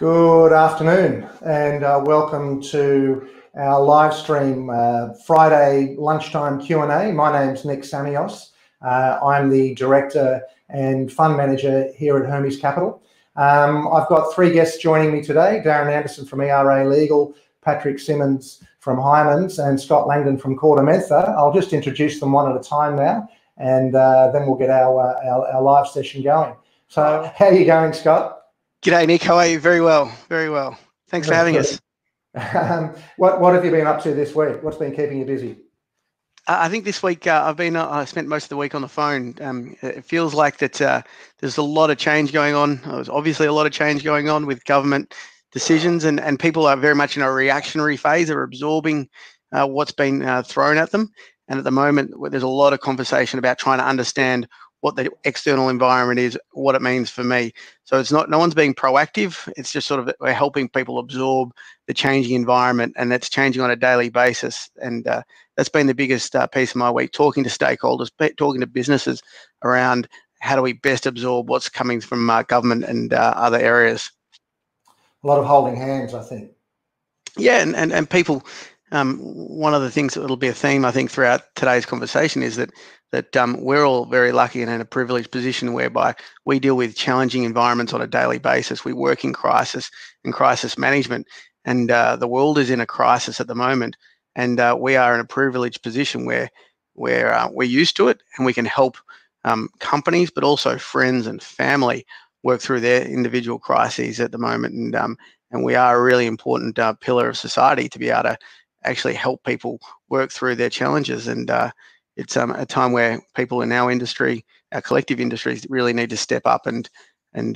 Good afternoon and welcome to our live stream Friday lunchtime Q&A. My name's Nick Samios. I'm the Director and Fund Manager here at Hermes Capital. I've got three guests joining me today: Darren Anderson from ERA Legal, Patrick Simmons from Hyman's, and Scott Langdon from Cordamentha. I'll just introduce them one at a time now, and then we'll get our live session going. So how are you going, Scott? G'day, Nick. How are you? Very well. Very well. Thanks for having us. What have you been up to this week? What's been keeping you busy? I think this week I spent most of the week on the phone. It feels like that there's a lot of change going on. There's obviously a lot of change going on with government decisions, and people are very much in a reactionary phase. They're absorbing what's been thrown at them. And at the moment, there's a lot of conversation about trying to understand what the external environment is, what it means for me. So it's not, no one's being proactive. It's just sort of we're helping people absorb the changing environment, and that's changing on a daily basis. And that's been the biggest piece of my week, talking to stakeholders, talking to businesses around how do we best absorb what's coming from government and other areas. A lot of holding hands, I think. Yeah, and people, one of the things that will be a theme, I think, throughout today's conversation is that we're all very lucky and in a privileged position whereby we deal with challenging environments on a daily basis. We work in crisis and crisis management, and the world is in a crisis at the moment, and we are in a privileged position where we're used to it, and we can help companies but also friends and family work through their individual crises at the moment, and we are a really important pillar of society to be able to actually help people work through their challenges. And it's a time where people in our industry, our collective industries, really need to step up and do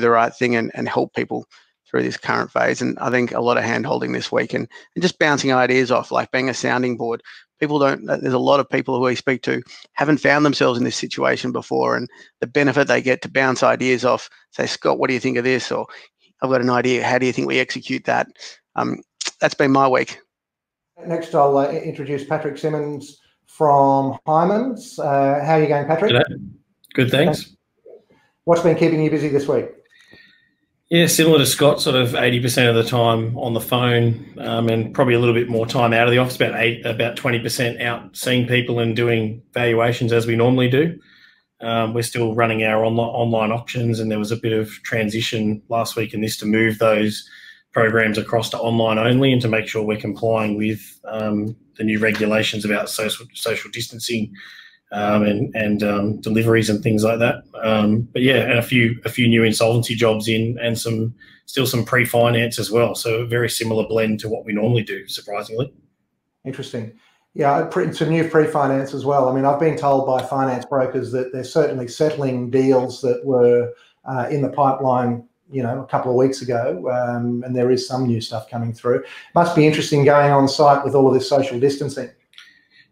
the right thing and help people through this current phase. And I think a lot of hand-holding this week and just bouncing ideas off, like being a sounding board. There's a lot of people who we speak to haven't found themselves in this situation before, and the benefit they get to bounce ideas off, say, Scott, what do you think of this? Or I've got an idea, how do you think we execute that? That's been my week. Next, I'll introduce Patrick Simmons from Hyman's. How are you going, Patrick? Good, thanks. What's been keeping you busy this week? Yeah, similar to Scott, sort of 80% of the time on the phone, and probably a little bit more time out of the office, about 20% out seeing people and doing valuations as we normally do. We're still running our online auctions, and there was a bit of transition last week in this to move those programs across to online only and to make sure we're complying with the new regulations about social distancing and deliveries and things like that. But yeah, and a few new insolvency jobs in, and some pre-finance as well. So a very similar blend to what we normally do, surprisingly. Interesting. Yeah, some new pre-finance as well. I mean, I've been told by finance brokers that they're certainly settling deals that were in the pipeline, you know, a couple of weeks ago, and there is some new stuff coming through. Must be interesting going on site with all of this social distancing.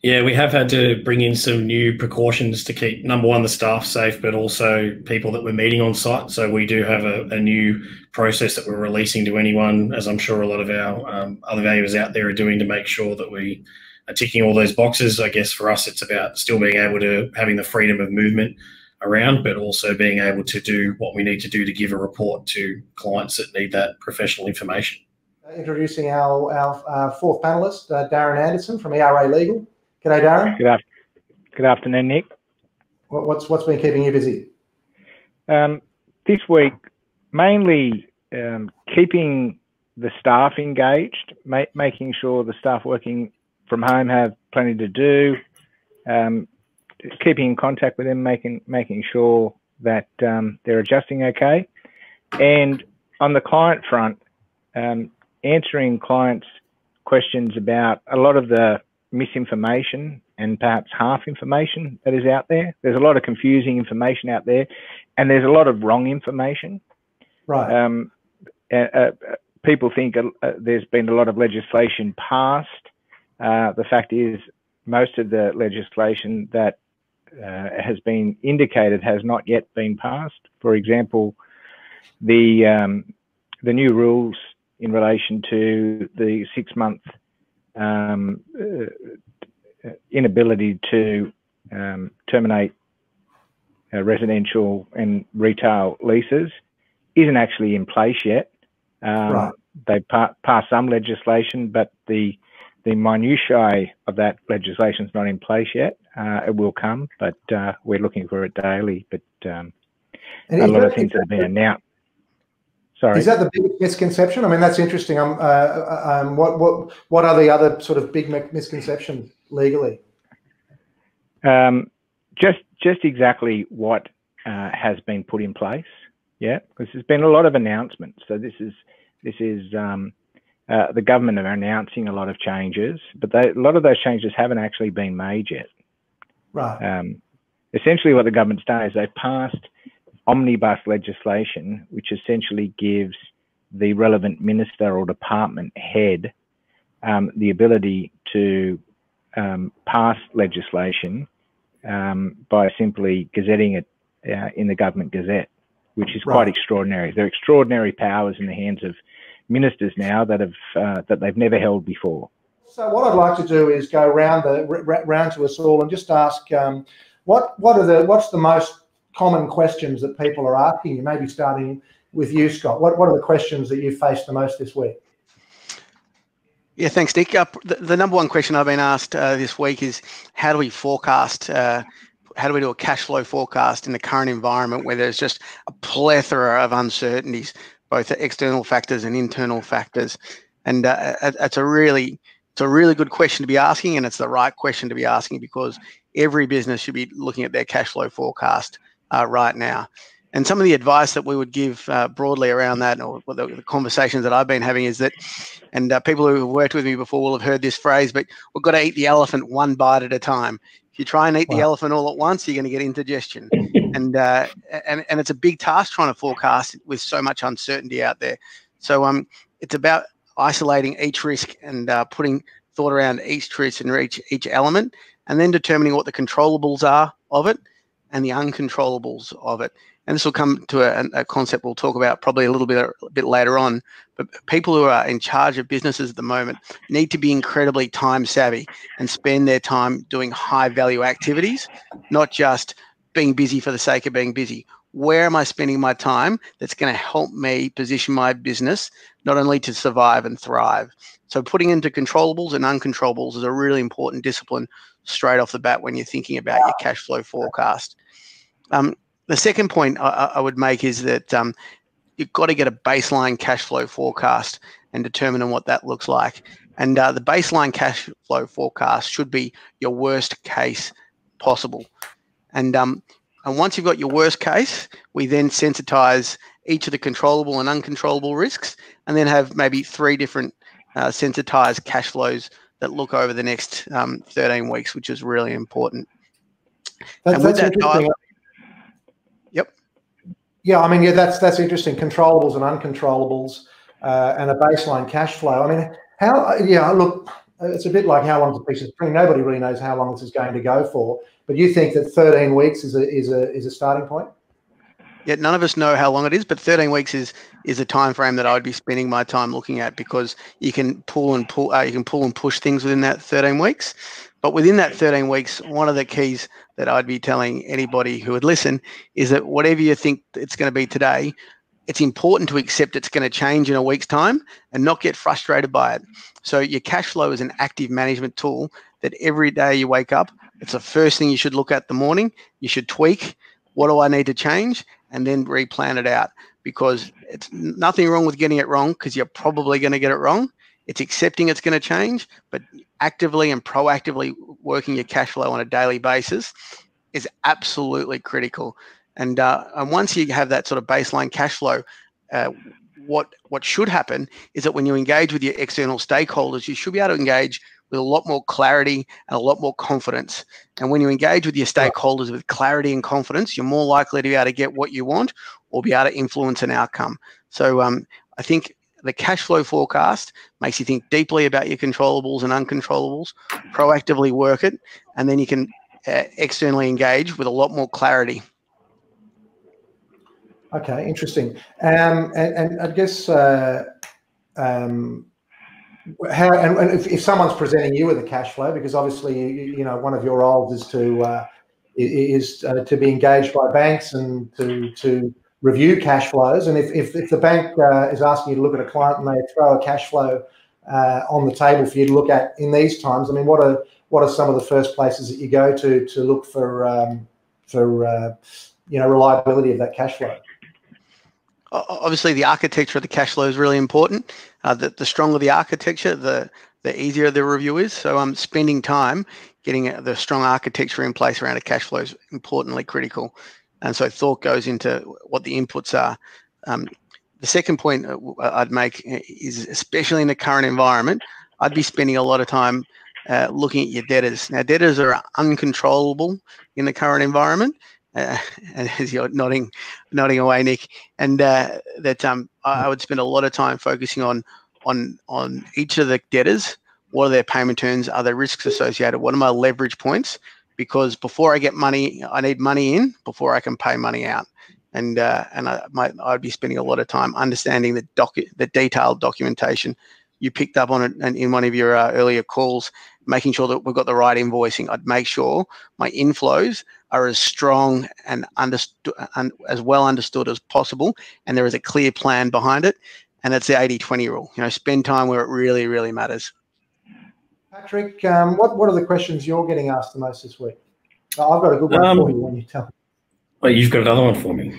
Yeah, we have had to bring in some new precautions to keep, number one, the staff safe, but also people that we're meeting on site. So we do have a new process that we're releasing to anyone, as I'm sure a lot of our other valuers out there are doing, to make sure that we are ticking all those boxes. I guess for us, it's about still being able to, having the freedom of movement around, but also being able to do what we need to do to give a report to clients that need that professional information. Introducing our fourth panellist, Darren Anderson from ERA Legal. G'day, Darren. Good afternoon, Nick. What's been keeping you busy? This week, mainly keeping the staff engaged, making sure the staff working from home have plenty to do, keeping in contact with them, making sure that they're adjusting okay. And on the client front, answering clients' questions about a lot of the misinformation and perhaps half information that is out there. There's a lot of confusing information out there, and there's a lot of wrong information. Right. People think there's been a lot of legislation passed. The fact is, most of the legislation that has been indicated has not yet been passed. For example, the new rules in relation to the 6-month inability to terminate residential and retail leases isn't actually in place yet. Right. They passed some legislation, but the minutiae of that legislation is not in place yet. It will come, but we're looking for it daily. But a lot of things have been announced. Sorry. Is that the big misconception? I mean, that's interesting. What are the other sort of big misconceptions legally? Just exactly what has been put in place. Yeah, because there's been a lot of announcements. So this is the government are announcing a lot of changes, but a lot of those changes haven't actually been made yet. Right. Essentially, what the government's done is they've passed omnibus legislation, which essentially gives the relevant minister or department head the ability to pass legislation by simply gazetting it in the government gazette, which is quite extraordinary. They're extraordinary powers in the hands of ministers now that have that they've never held before. So what I'd like to do is go round to us all and just ask what's the most common questions that people are asking you, maybe starting with you, Scott. What are the questions that you faced the most this week? Yeah, thanks, Nick. The number one question I've been asked this week is how do we forecast, how do we do a cash flow forecast in the current environment where there's just a plethora of uncertainties, both external factors and internal factors? And it's a really good question to be asking, and it's the right question to be asking because every business should be looking at their cash flow forecast right now. And some of the advice that we would give broadly around that, or the conversations that I've been having, is that, and people who have worked with me before will have heard this phrase, but we've got to eat the elephant one bite at a time. If you try and eat the elephant all at once, you're going to get indigestion. And it's a big task trying to forecast with so much uncertainty out there. So it's about isolating each risk and putting thought around each risk and each element, and then determining what the controllables are of it and the uncontrollables of it. And this will come to a concept we'll talk about probably a bit later on. But people who are in charge of businesses at the moment need to be incredibly time savvy and spend their time doing high value activities, not just being busy for the sake of being busy. Where am I spending my time that's going to help me position my business not only to survive and thrive? So putting into controllables and uncontrollables is a really important discipline straight off the bat when you're thinking about your cash flow forecast. The second point I would make is that you've got to get a baseline cash flow forecast and determine on what that looks like. And the baseline cash flow forecast should be your worst case possible. And once you've got your worst case, we then sensitize each of the controllable and uncontrollable risks, and then have maybe three different sensitized cash flows that look over the next 13 weeks, which is really important. That's interesting. Yep. Yeah, I mean, yeah, that's interesting. Controllables and uncontrollables, and a baseline cash flow. I mean, look, it's a bit like how long's a piece of string. Nobody really knows how long this is going to go for. But you think that 13 weeks is a starting point? Yeah, none of us know how long it is, but 13 weeks is a time frame that I would be spending my time looking at, because you can pull and push things within that 13 weeks. But within that 13 weeks, one of the keys that I'd be telling anybody who would listen is that whatever you think it's going to be today, it's important to accept it's going to change in a week's time and not get frustrated by it. So your cash flow is an active management tool that every day you wake up, it's the first thing you should look at the morning. You should tweak, what do I need to change? And then replan it out, because it's nothing wrong with getting it wrong, because you're probably going to get it wrong. It's accepting it's going to change, but actively and proactively working your cash flow on a daily basis is absolutely critical. And once you have that sort of baseline cash flow, what should happen is that when you engage with your external stakeholders, you should be able to engage with a lot more clarity and a lot more confidence. And when you engage with your stakeholders with clarity and confidence, you're more likely to be able to get what you want or be able to influence an outcome. So I think the cash flow forecast makes you think deeply about your controllables and uncontrollables, proactively work it, and then you can externally engage with a lot more clarity. Okay, interesting. And I guess how, and if someone's presenting you with a cash flow, because obviously you know one of your roles is to be engaged by banks and to review cash flows. And if the bank is asking you to look at a client and they throw a cash flow on the table for you to look at in these times, I mean, what are some of the first places that you go to look for you know, reliability of that cash flow? Obviously, the architecture of the cash flow is really important. The stronger the architecture, the easier the review is. So spending time getting the strong architecture in place around a cash flow is importantly critical. And so thought goes into what the inputs are. The second point I'd make is, especially in the current environment, I'd be spending a lot of time looking at your debtors. Now, debtors are uncontrollable in the current environment. And as you're nodding away, Nick, and I would spend a lot of time focusing on each of the debtors. What are their payment terms? Are there risks associated? What are my leverage points? Because before I get money, I need money in before I can pay money out. And I'd be spending a lot of time understanding the detailed documentation. You picked up on it in one of your earlier calls, making sure that we've got the right invoicing. I'd make sure my inflows are as strong and as well understood as possible, and there is a clear plan behind it. And that's the 80-20 rule. You know, spend time where it really, really matters. Patrick, what are the questions you're getting asked the most this week? I've got a good one for you when you tell me. Well, you've got another one for me.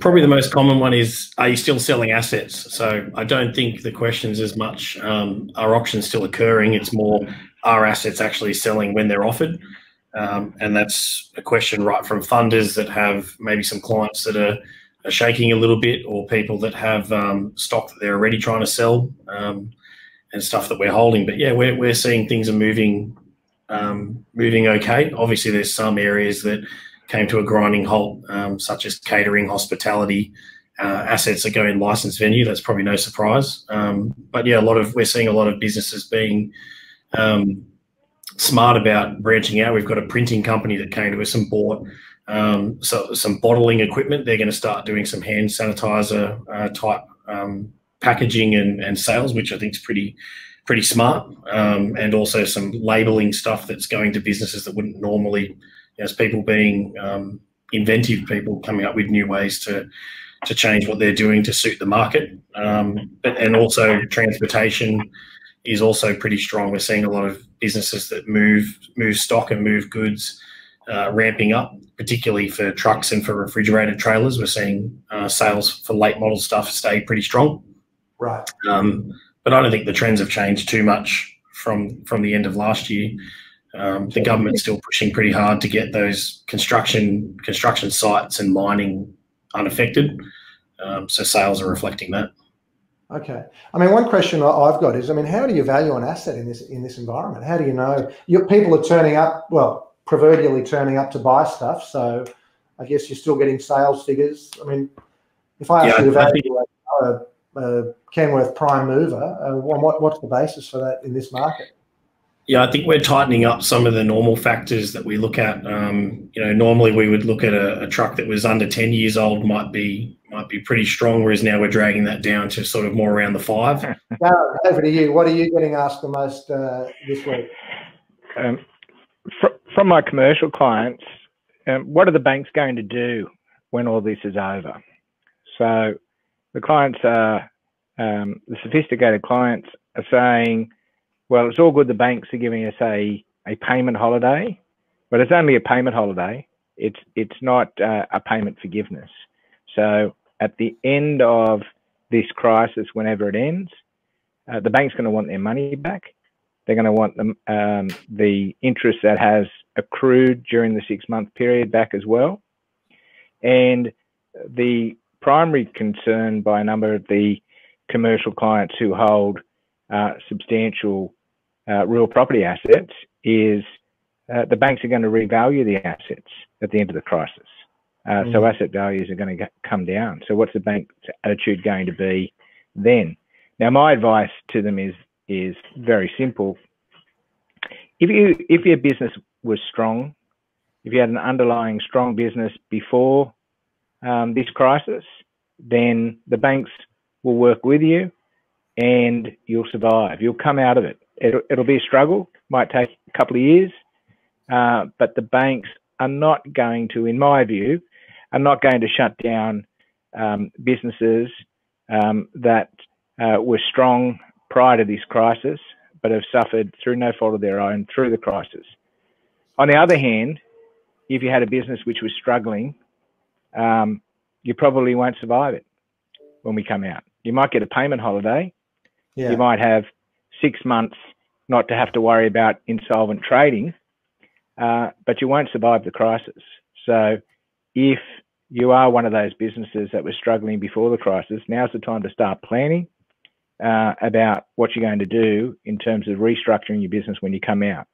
Probably the most common one is, are you still selling assets? So I don't think the question's as much, are options still occurring? It's more, are assets actually selling when they're offered? And that's a question right from funders that have maybe some clients that are shaking a little bit, or people that have stock that they're already trying to sell and stuff that we're holding. But, yeah, we're seeing things are moving okay. Obviously, there's some areas that came to a grinding halt, such as catering, hospitality, assets that go in licensed venue. That's probably no surprise. But yeah, we're seeing a lot of businesses being smart about branching out. We've got a printing company that came to us and bought some bottling equipment. They're going to start doing some hand sanitizer type packaging and sales, which I think is pretty smart. And also some labeling stuff that's going to businesses that wouldn't normally. As people being inventive, people coming up with new ways to change what they're doing to suit the market. And also transportation is also pretty strong. We're seeing a lot of businesses that move stock and move goods ramping up, particularly for trucks and for refrigerated trailers. We're seeing sales for late model stuff stay pretty strong. Right. But I don't think the trends have changed too much from the end of last year. The government's still pushing pretty hard to get those construction sites and mining unaffected, so sales are reflecting that. Okay, I mean, one question I've got is, I mean, how do you value an asset in this environment? How do you know people are turning up? Well, proverbially turning up to buy stuff. So, I guess you're still getting sales figures. I mean, if I ask you to value a Kenworth prime mover, what's the basis for that in this market? Yeah, I think we're tightening up some of the normal factors that we look at. You know, normally we would look at a truck that was under 10 years old might be pretty strong, whereas now we're dragging that down to sort of more around the 5. Darren, over to you. What are you getting asked the most this week? From my commercial clients, what are the banks going to do when all this is over? So the clients are, the sophisticated clients are saying, well, it's all good the banks are giving us a payment holiday, but it's only a payment holiday. It's not a payment forgiveness. So at the end of this crisis, whenever it ends, the bank's going to want their money back. They're going to want the interest that has accrued during the 6-month period back as well. And the primary concern by a number of the commercial clients who hold substantial real property assets is the banks are going to revalue the assets at the end of the crisis. So asset values are going to come down. So what's the bank's attitude going to be then? Now, my advice to them is very simple. If your business was strong, if you had an underlying strong business before this crisis, then the banks will work with you and you'll survive. You'll come out of it. It'll be a struggle. Might take a couple of years, but the banks are not going to, in my view, are not going to shut down businesses that were strong prior to this crisis, but have suffered through no fault of their own through the crisis. On the other hand, if you had a business which was struggling, you probably won't survive it when we come out. You might get a payment holiday. Yeah. You might have 6 months not to have to worry about insolvent trading, but you won't survive the crisis. So if you are one of those businesses that were struggling before the crisis, now's the time to start planning about what you're going to do in terms of restructuring your business when you come out.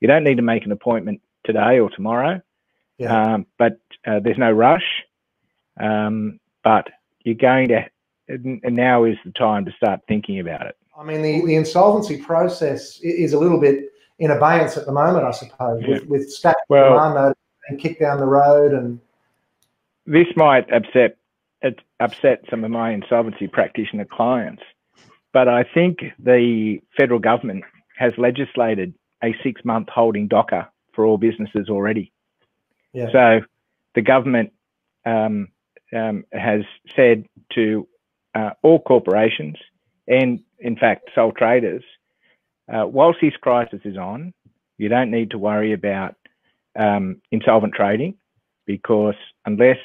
You don't need to make an appointment today or tomorrow, yeah. but there's no rush. But you're going to, and now is the time to start thinking about it. I mean, the insolvency process is a little bit in abeyance at the moment, I suppose, yeah. with stacked demand notice and kick down the road. And this might upset some of my insolvency practitioner clients, but I think the federal government has legislated a 6-month holding docker for all businesses already. Yeah. So the government has said to all corporations and, in fact, sole traders, whilst this crisis is on, you don't need to worry about insolvent trading, because unless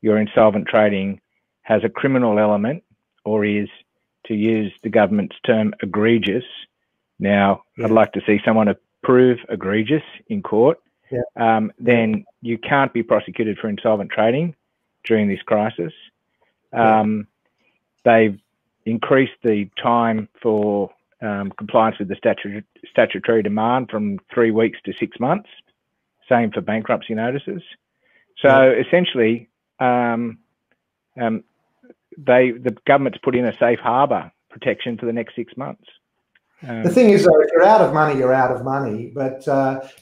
your insolvent trading has a criminal element or is, to use the government's term, egregious. Now, yeah. I'd like to see someone approve egregious in court. Yeah. Then you can't be prosecuted for insolvent trading during this crisis. They've increased the time for compliance with the statutory demand from 3 weeks to 6 months. Same for bankruptcy notices. So yeah. essentially, the government's put in a safe harbour protection for the next 6 months. The thing is, though, if you're out of money, you're out of money. But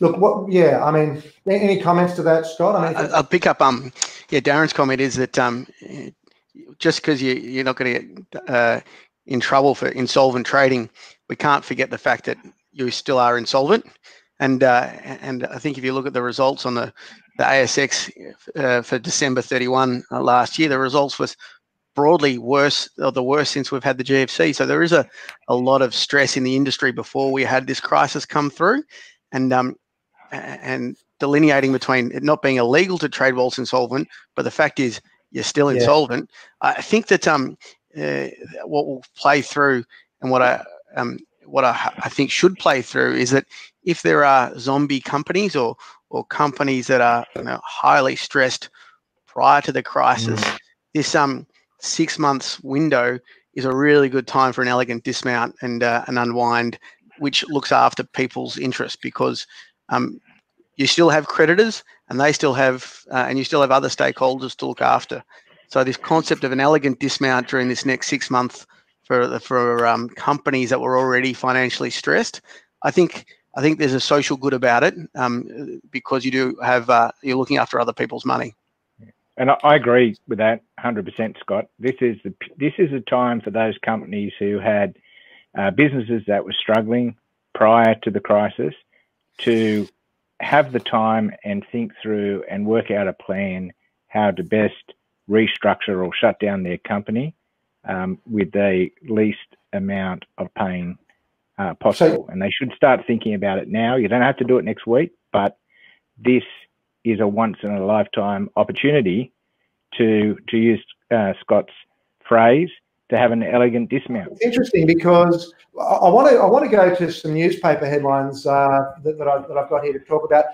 look, I mean, any comments to that, Scott? I mean, I'll pick up. Darren's comment is that just because you're not going to get in trouble for insolvent trading, we can't forget the fact that you still are insolvent. And I think if you look at the results on the ASX for December 31 last year, the results was broadly worse, or the worst since we've had the GFC. So there is a lot of stress in the industry before we had this crisis come through, and delineating between it not being illegal to trade whilst insolvent, but the fact is you're still insolvent. Yeah. I think that what will play through, and what I think should play through, is that if there are zombie companies or companies that are highly stressed prior to the crisis, this 6 months window is a really good time for an elegant dismount and an unwind, which looks after people's interests, because you still have creditors and they still have and you still have other stakeholders to look after. So this concept of an elegant dismount during this next 6 months for companies that were already financially stressed, I think there's a social good about it, because you do have you're looking after other people's money. And I agree with that 100%, Scott. This is a time for those companies who had businesses that were struggling prior to the crisis to have the time and think through and work out a plan how to best restructure or shut down their company with the least amount of pain possible. And they should start thinking about it now. You don't have to do it next week, but this is a once-in-a-lifetime opportunity, to use Scott's phrase, to have an elegant dismount. It's interesting, because I want to go to some newspaper headlines that I've got here to talk about.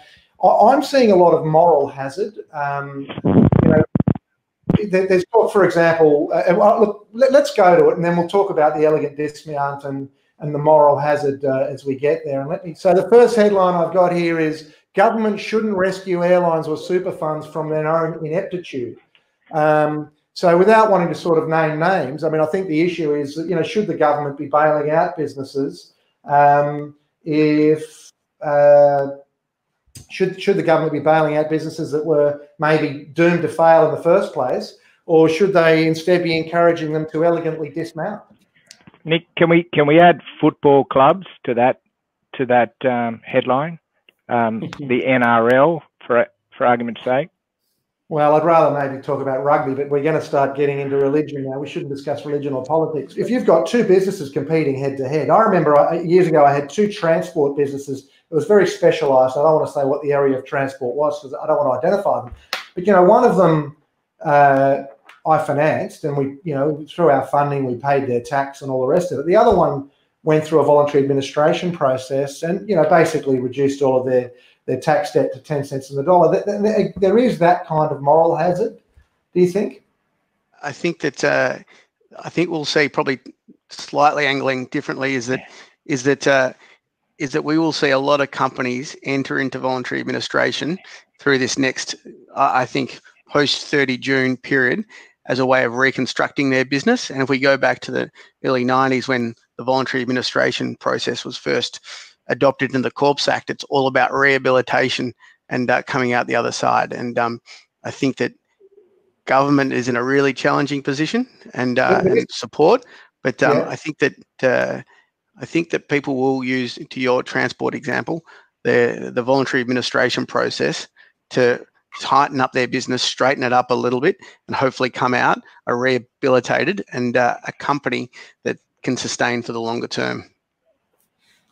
I'm seeing a lot of moral hazard. There's talk, for example, look, let's go to it, and then we'll talk about the elegant dismount and the moral hazard as we get there. And so the first headline I've got here is: Government shouldn't rescue airlines or super funds from their own ineptitude. So without wanting to sort of name names, I mean, I think the issue is that, should the government be bailing out businesses? Should the government be bailing out businesses that were maybe doomed to fail in the first place, or should they instead be encouraging them to elegantly dismount? Nick, can we add football clubs to that headline? The NRL, for argument's sake. Well, I'd rather maybe talk about rugby, but we're going to start getting into religion now. We shouldn't discuss religion or politics. If you've got two businesses competing head-to-head, I remember years ago I had two transport businesses. It was very specialised. I don't want to say what the area of transport was because I don't want to identify them. But, you know, one of them I financed and we, you know, through our funding we paid their tax and all the rest of it. The other one went through a voluntary administration process and, you know, basically reduced all of their tax debt to 10 cents on the dollar. There is that kind of moral hazard, do you think? I think that we'll see, probably slightly angling differently, is that we will see a lot of companies enter into voluntary administration through this next, I think, post 30 June period as a way of reconstructing their business. And if we go back to the early 90s when the voluntary administration process was first adopted in the CORPS Act, it's all about rehabilitation and coming out the other side. And I think that government is in a really challenging position and support. But I think that people will use, to your transport example, the voluntary administration process to tighten up their business, straighten it up a little bit, and hopefully come out a rehabilitated and a company that can sustain for the longer term.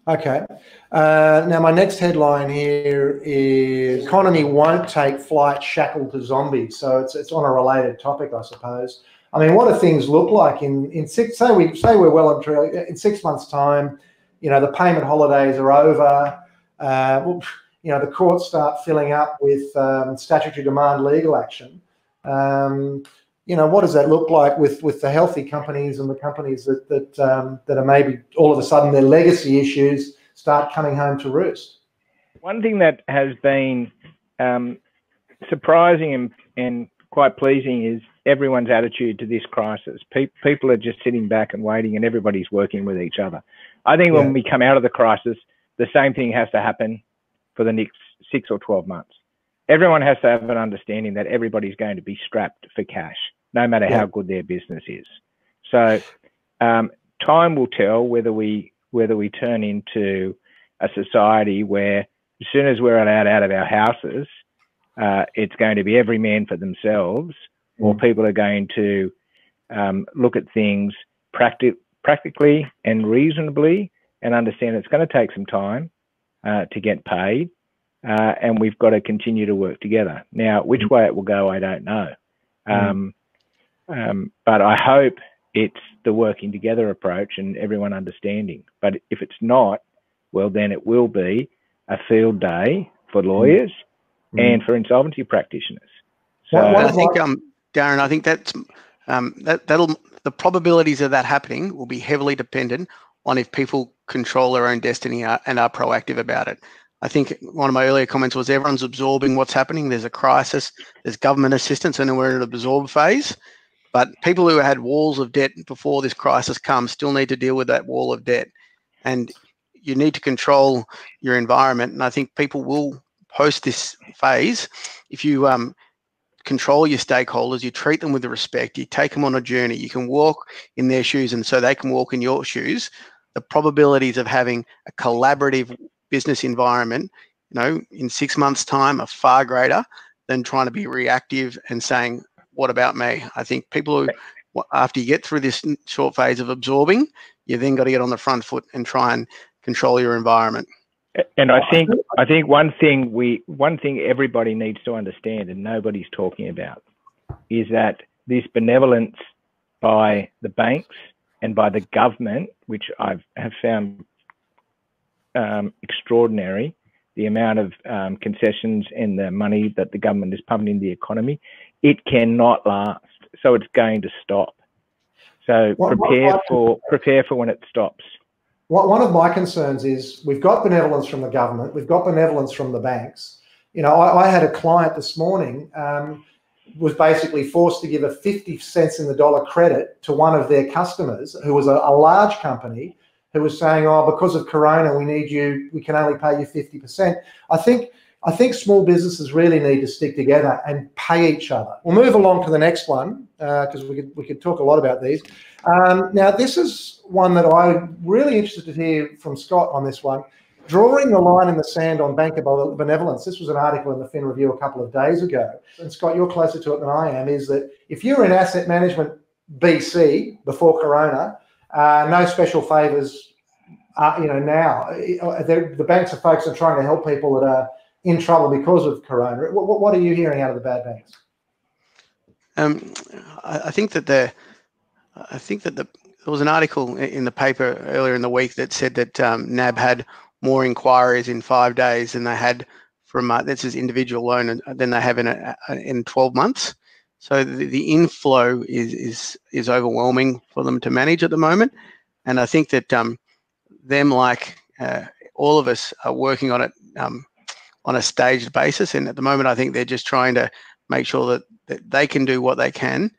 Okay. Now, my next headline here is economy won't take flight shackled to zombies. So it's on a related topic, I suppose. I mean, what do things look like in six? Say we're well and truly in 6 months' time. You know, the payment holidays are over. You know, the courts start filling up with statutory demand legal action. You know, what does that look like with the healthy companies and the companies that are maybe all of a sudden their legacy issues start coming home to roost? One thing that has been surprising and quite pleasing is everyone's attitude to this crisis. People are just sitting back and waiting, and everybody's working with each other. I think when we come out of the crisis, the same thing has to happen for the next 6 or 12 months. Everyone has to have an understanding that everybody's going to be strapped for cash, no matter how good their business is. So time will tell whether we turn into a society where as soon as we're allowed out of our houses, it's going to be every man for themselves, or people are going to look at things practically and reasonably and understand it's going to take some time to get paid. And we've got to continue to work together. Now, which way it will go, I don't know. But I hope it's the working together approach and everyone understanding. But if it's not, well, then it will be a field day for lawyers and for insolvency practitioners. So I think, Darren, I think that's the probabilities of that happening will be heavily dependent on if people control their own destiny and are proactive about it. I think one of my earlier comments was everyone's absorbing what's happening. There's a crisis, there's government assistance, and we're in an absorb phase. But people who had walls of debt before this crisis comes still need to deal with that wall of debt. And you need to control your environment. And I think people will, post this phase, if you control your stakeholders, you treat them with respect, you take them on a journey, you can walk in their shoes and so they can walk in your shoes, the probabilities of having a collaborative business environment, you know, in 6 months' time are far greater than trying to be reactive and saying, what about me? I think people who, after you get through this short phase of absorbing, you then got to get on the front foot and try and control your environment. And I think one thing everybody needs to understand and nobody's talking about is that this benevolence by the banks and by the government, which I have found extraordinary, the amount of concessions and the money that the government is pumping in the economy, it cannot last. So it's going to stop. So prepare for when it stops. One of my concerns is we've got benevolence from the government, we've got benevolence from the banks. You know, I had a client this morning was basically forced to give a 50 cents in the dollar credit to one of their customers who was a large company, who was saying, oh, because of Corona, we need you, we can only pay you 50%. I think small businesses really need to stick together and pay each other. We'll move along to the next one, because we could talk a lot about these. Now, this is one that I'm really interested to hear from Scott on this one. Drawing the line in the sand on banker benevolence, this was an article in the Fin Review a couple of days ago, and Scott, you're closer to it than I am, is that if you're in asset management BC, before Corona, no special favours, now. The banks are focused on trying to help people that are in trouble because of Corona. What are you hearing out of the bad banks? There was an article in the paper earlier in the week that said that NAB had more inquiries in 5 days than they had from this is individual loan than they have in 12 months. So the inflow is overwhelming for them to manage at the moment, and I think that them, like all of us, are working on it on a staged basis. And at the moment, I think they're just trying to make sure that they can do what they can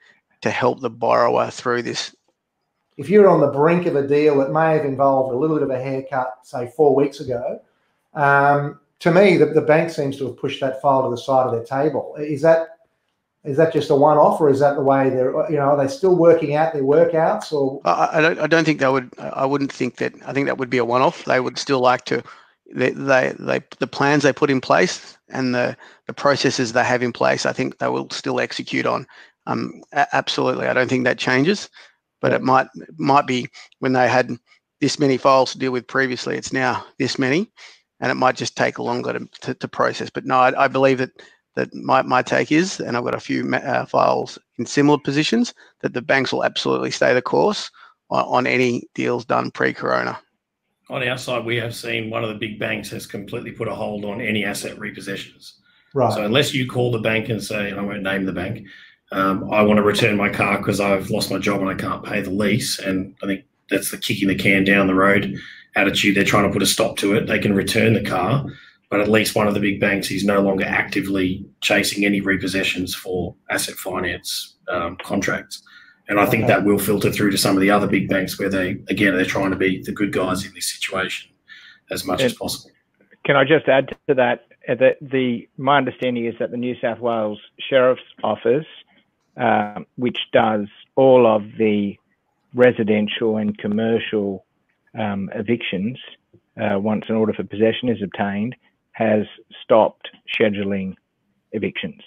to help the borrower through this. If you're on the brink of a deal that may have involved a little bit of a haircut, say 4 weeks ago, to me, the bank seems to have pushed that file to the side of their table. Is that just a one-off, or is that the way they're, are they still working out their workouts? Or I don't think they would. I wouldn't think that. I think that would be a one-off. They would still like to. The plans they put in place and the processes they have in place, I think they will still execute on. Absolutely, I don't think that changes. But it might be when they had this many files to deal with previously, it's now this many, and it might just take longer to process. But no, I believe that my take is, and I've got a few files in similar positions, that the banks will absolutely stay the course on any deals done pre-corona. On our side, we have seen one of the big banks has completely put a hold on any asset repossessions. Right. So unless you call the bank and say, and I won't name the bank, I want to return my car because I've lost my job and I can't pay the lease. And I think that's the kicking the can down the road attitude. They're trying to put a stop to it. They can return the car, but at least one of the big banks is no longer actively chasing any repossessions for asset finance contracts. And I think that will filter through to some of the other big banks where they're trying to be the good guys in this situation as much as possible. Can I just add to that? My understanding is that the New South Wales Sheriff's Office, which does all of the residential and commercial evictions once an order for possession is obtained, has stopped scheduling evictions.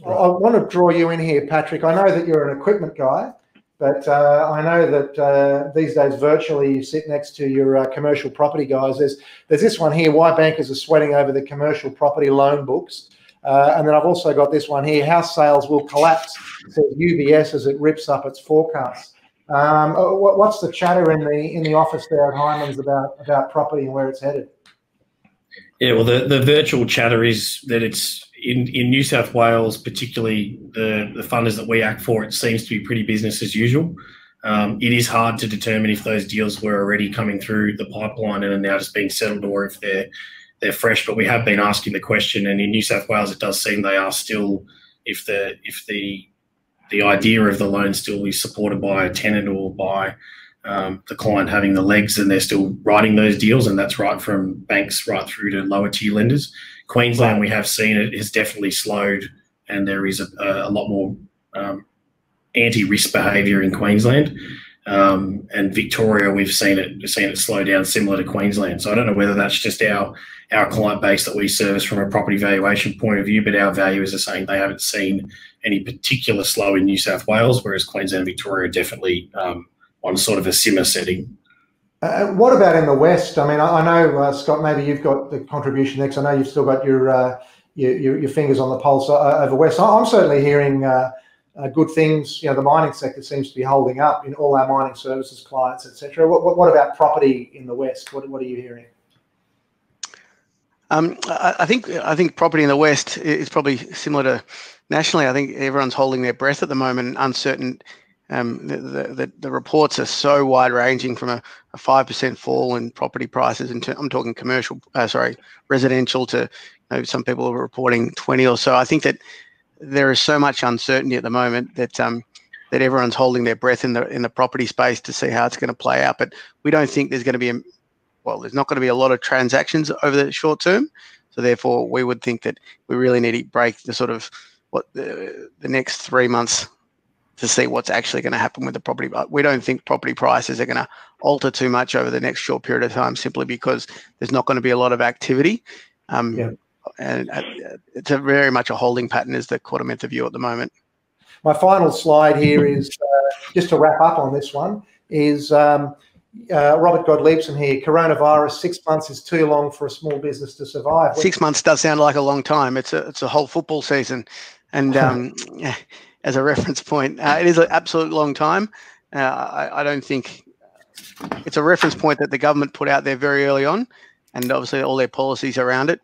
Well, I want to draw you in here, Patrick. I know that you're an equipment guy, but I know that these days virtually you sit next to your commercial property guys. There's this one here, why bankers are sweating over the commercial property loan books. And then I've also got this one here, house sales will collapse, says UBS as it rips up its forecasts. What's the chatter in the office there at Hyman's about property and where it's headed? Yeah, well, the virtual chatter is that it's in New South Wales, particularly the funders that we act for, it seems to be pretty business as usual. It is hard to determine if those deals were already coming through the pipeline and are now just being settled, or if they're fresh, but we have been asking the question, and in New South Wales it does seem they are still, if the idea of the loan still is supported by a tenant or by the client having the legs, then they're still writing those deals, and that's right from banks right through to lower tier lenders. Queensland, we have seen it has definitely slowed, and there is a lot more anti-risk behaviour in Queensland. And Victoria, we've seen it slow down, similar to Queensland. So I don't know whether that's just our client base that we service from a property valuation point of view, but our valuers are saying they haven't seen any particular slow in New South Wales, whereas Queensland and Victoria are definitely on sort of a simmer setting. What about in the West? I mean, I know, Scott, maybe you've got the contribution next. I know you've still got your fingers on the pulse over West. I'm certainly hearing good things. The mining sector seems to be holding up in all our mining services clients, etc. What about property in the West? What are you hearing? I think property in the West is probably similar to nationally. I think everyone's holding their breath at the moment, and uncertain. The reports are so wide ranging, from a 5% fall in property prices, and I'm talking residential, to some people are reporting 20 or so. I think that there is so much uncertainty at the moment that that everyone's holding their breath in the property space to see how it's going to play out. But we don't think there's going to be there's not going to be a lot of transactions over the short term. So therefore, we would think that we really need to break the next 3 months to see what's actually going to happen with the property. We don't think property prices are going to alter too much over the next short period of time, simply because there's not going to be a lot of activity. And it's very much a holding pattern is the Cordamentha view at the moment. My final slide here is, just to wrap up on this one, is Robert Godliebson here. Coronavirus, 6 months is too long for a small business to survive. 6 months does sound like a long time. It's a whole football season. And as a reference point, it is an absolute long time. I don't think it's a reference point that the government put out there very early on, and obviously all their policies around it.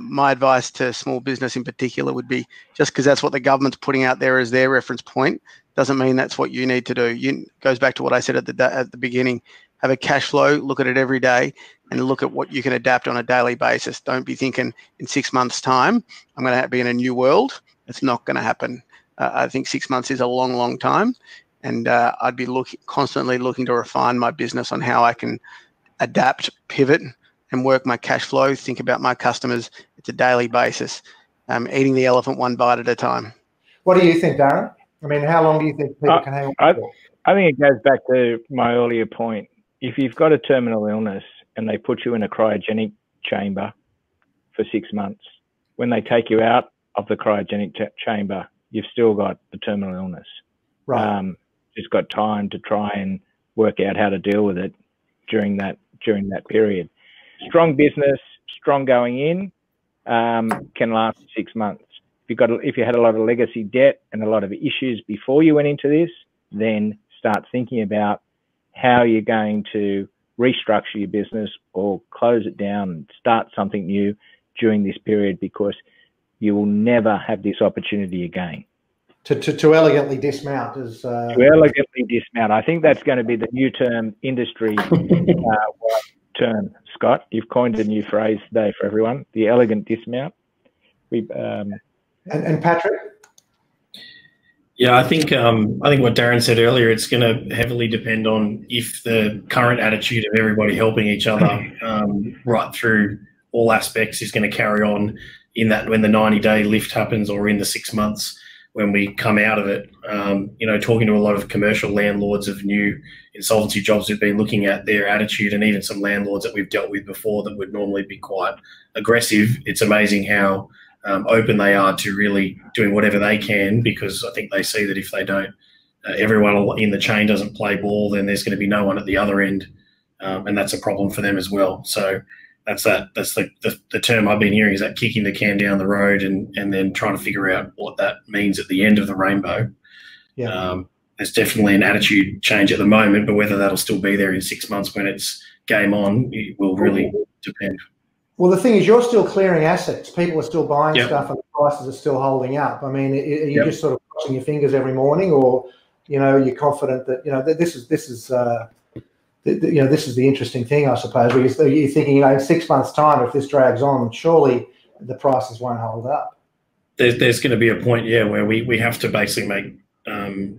My advice to small business in particular would be, just because that's what the government's putting out there as their reference point, doesn't mean that's what you need to do. Goes back to what I said at the beginning. Have a cash flow, look at it every day, and look at what you can adapt on a daily basis. Don't be thinking in 6 months' time, I'm going to be in a new world. It's not going to happen. I think 6 months is a long, long time, and I'd be constantly looking to refine my business on how I can adapt, pivot, and work my cash flow, think about my customers. It's a daily basis. Eating the elephant one bite at a time. What do you think, Darren? I mean, how long do you think people can hang on for? I think it goes back to my earlier point. If you've got a terminal illness and they put you in a cryogenic chamber for 6 months, when they take you out of the cryogenic chamber, you've still got the terminal illness. Right. Just got time to try and work out how to deal with it during that period. Strong business, strong going in, can last 6 months. If you had a lot of legacy debt and a lot of issues before you went into this, then start thinking about how you're going to restructure your business or close it down and start something new during this period, because you will never have this opportunity again. To elegantly dismount is... To elegantly dismount. I think that's going to be the new term, industry term, Scott. You've coined a new phrase today for everyone, the elegant dismount. And Patrick? Yeah, I think what Darren said earlier, it's going to heavily depend on if the current attitude of everybody helping each other right through all aspects is going to carry on in that when the 90-day lift happens, or in the 6 months when we come out of it. Talking to a lot of commercial landlords of new insolvency jobs who've been looking at their attitude, and even some landlords that we've dealt with before that would normally be quite aggressive, it's amazing how open they are to really doing whatever they can, because I think they see that if they don't, everyone in the chain doesn't play ball, then there's going to be no one at the other end, and that's a problem for them as well. So that's the term I've been hearing, is that kicking the can down the road and then trying to figure out what that means at the end of the rainbow. Yeah. There's definitely an attitude change at the moment, but whether that'll still be there in 6 months when it's game on, it will really depend. Well, the thing is, you're still clearing assets. People are still buying stuff, and the prices are still holding up. I mean, are you just sort of crossing your fingers every morning, or you're confident that this is the interesting thing, I suppose. Because you're thinking, in 6 months' time, if this drags on, surely the prices won't hold up. There's going to be a point, where we have to basically make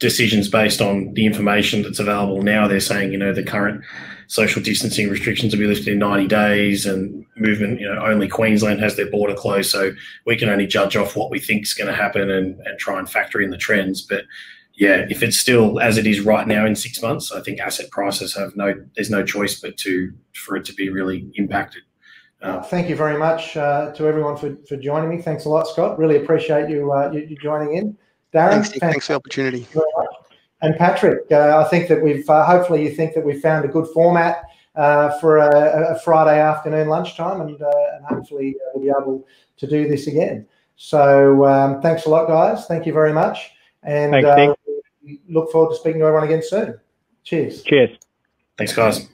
decisions based on the information that's available now. They're saying, the current social distancing restrictions will be lifted in 90 days and movement, only Queensland has their border closed. So we can only judge off what we think is going to happen and try and factor in the trends. But if it's still as it is right now in 6 months, I think asset prices there's no choice but for it to be really impacted. Thank you very much to everyone for joining me. Thanks a lot, Scott. Really appreciate you joining in. Darren, thanks for the opportunity. And Patrick, I think that we've hopefully you think that we've found a good format for a Friday afternoon lunchtime, and hopefully we'll be able to do this again. So thanks a lot, guys. Thank you very much. And we look forward to speaking to everyone again soon. Cheers. Cheers. Thanks, guys.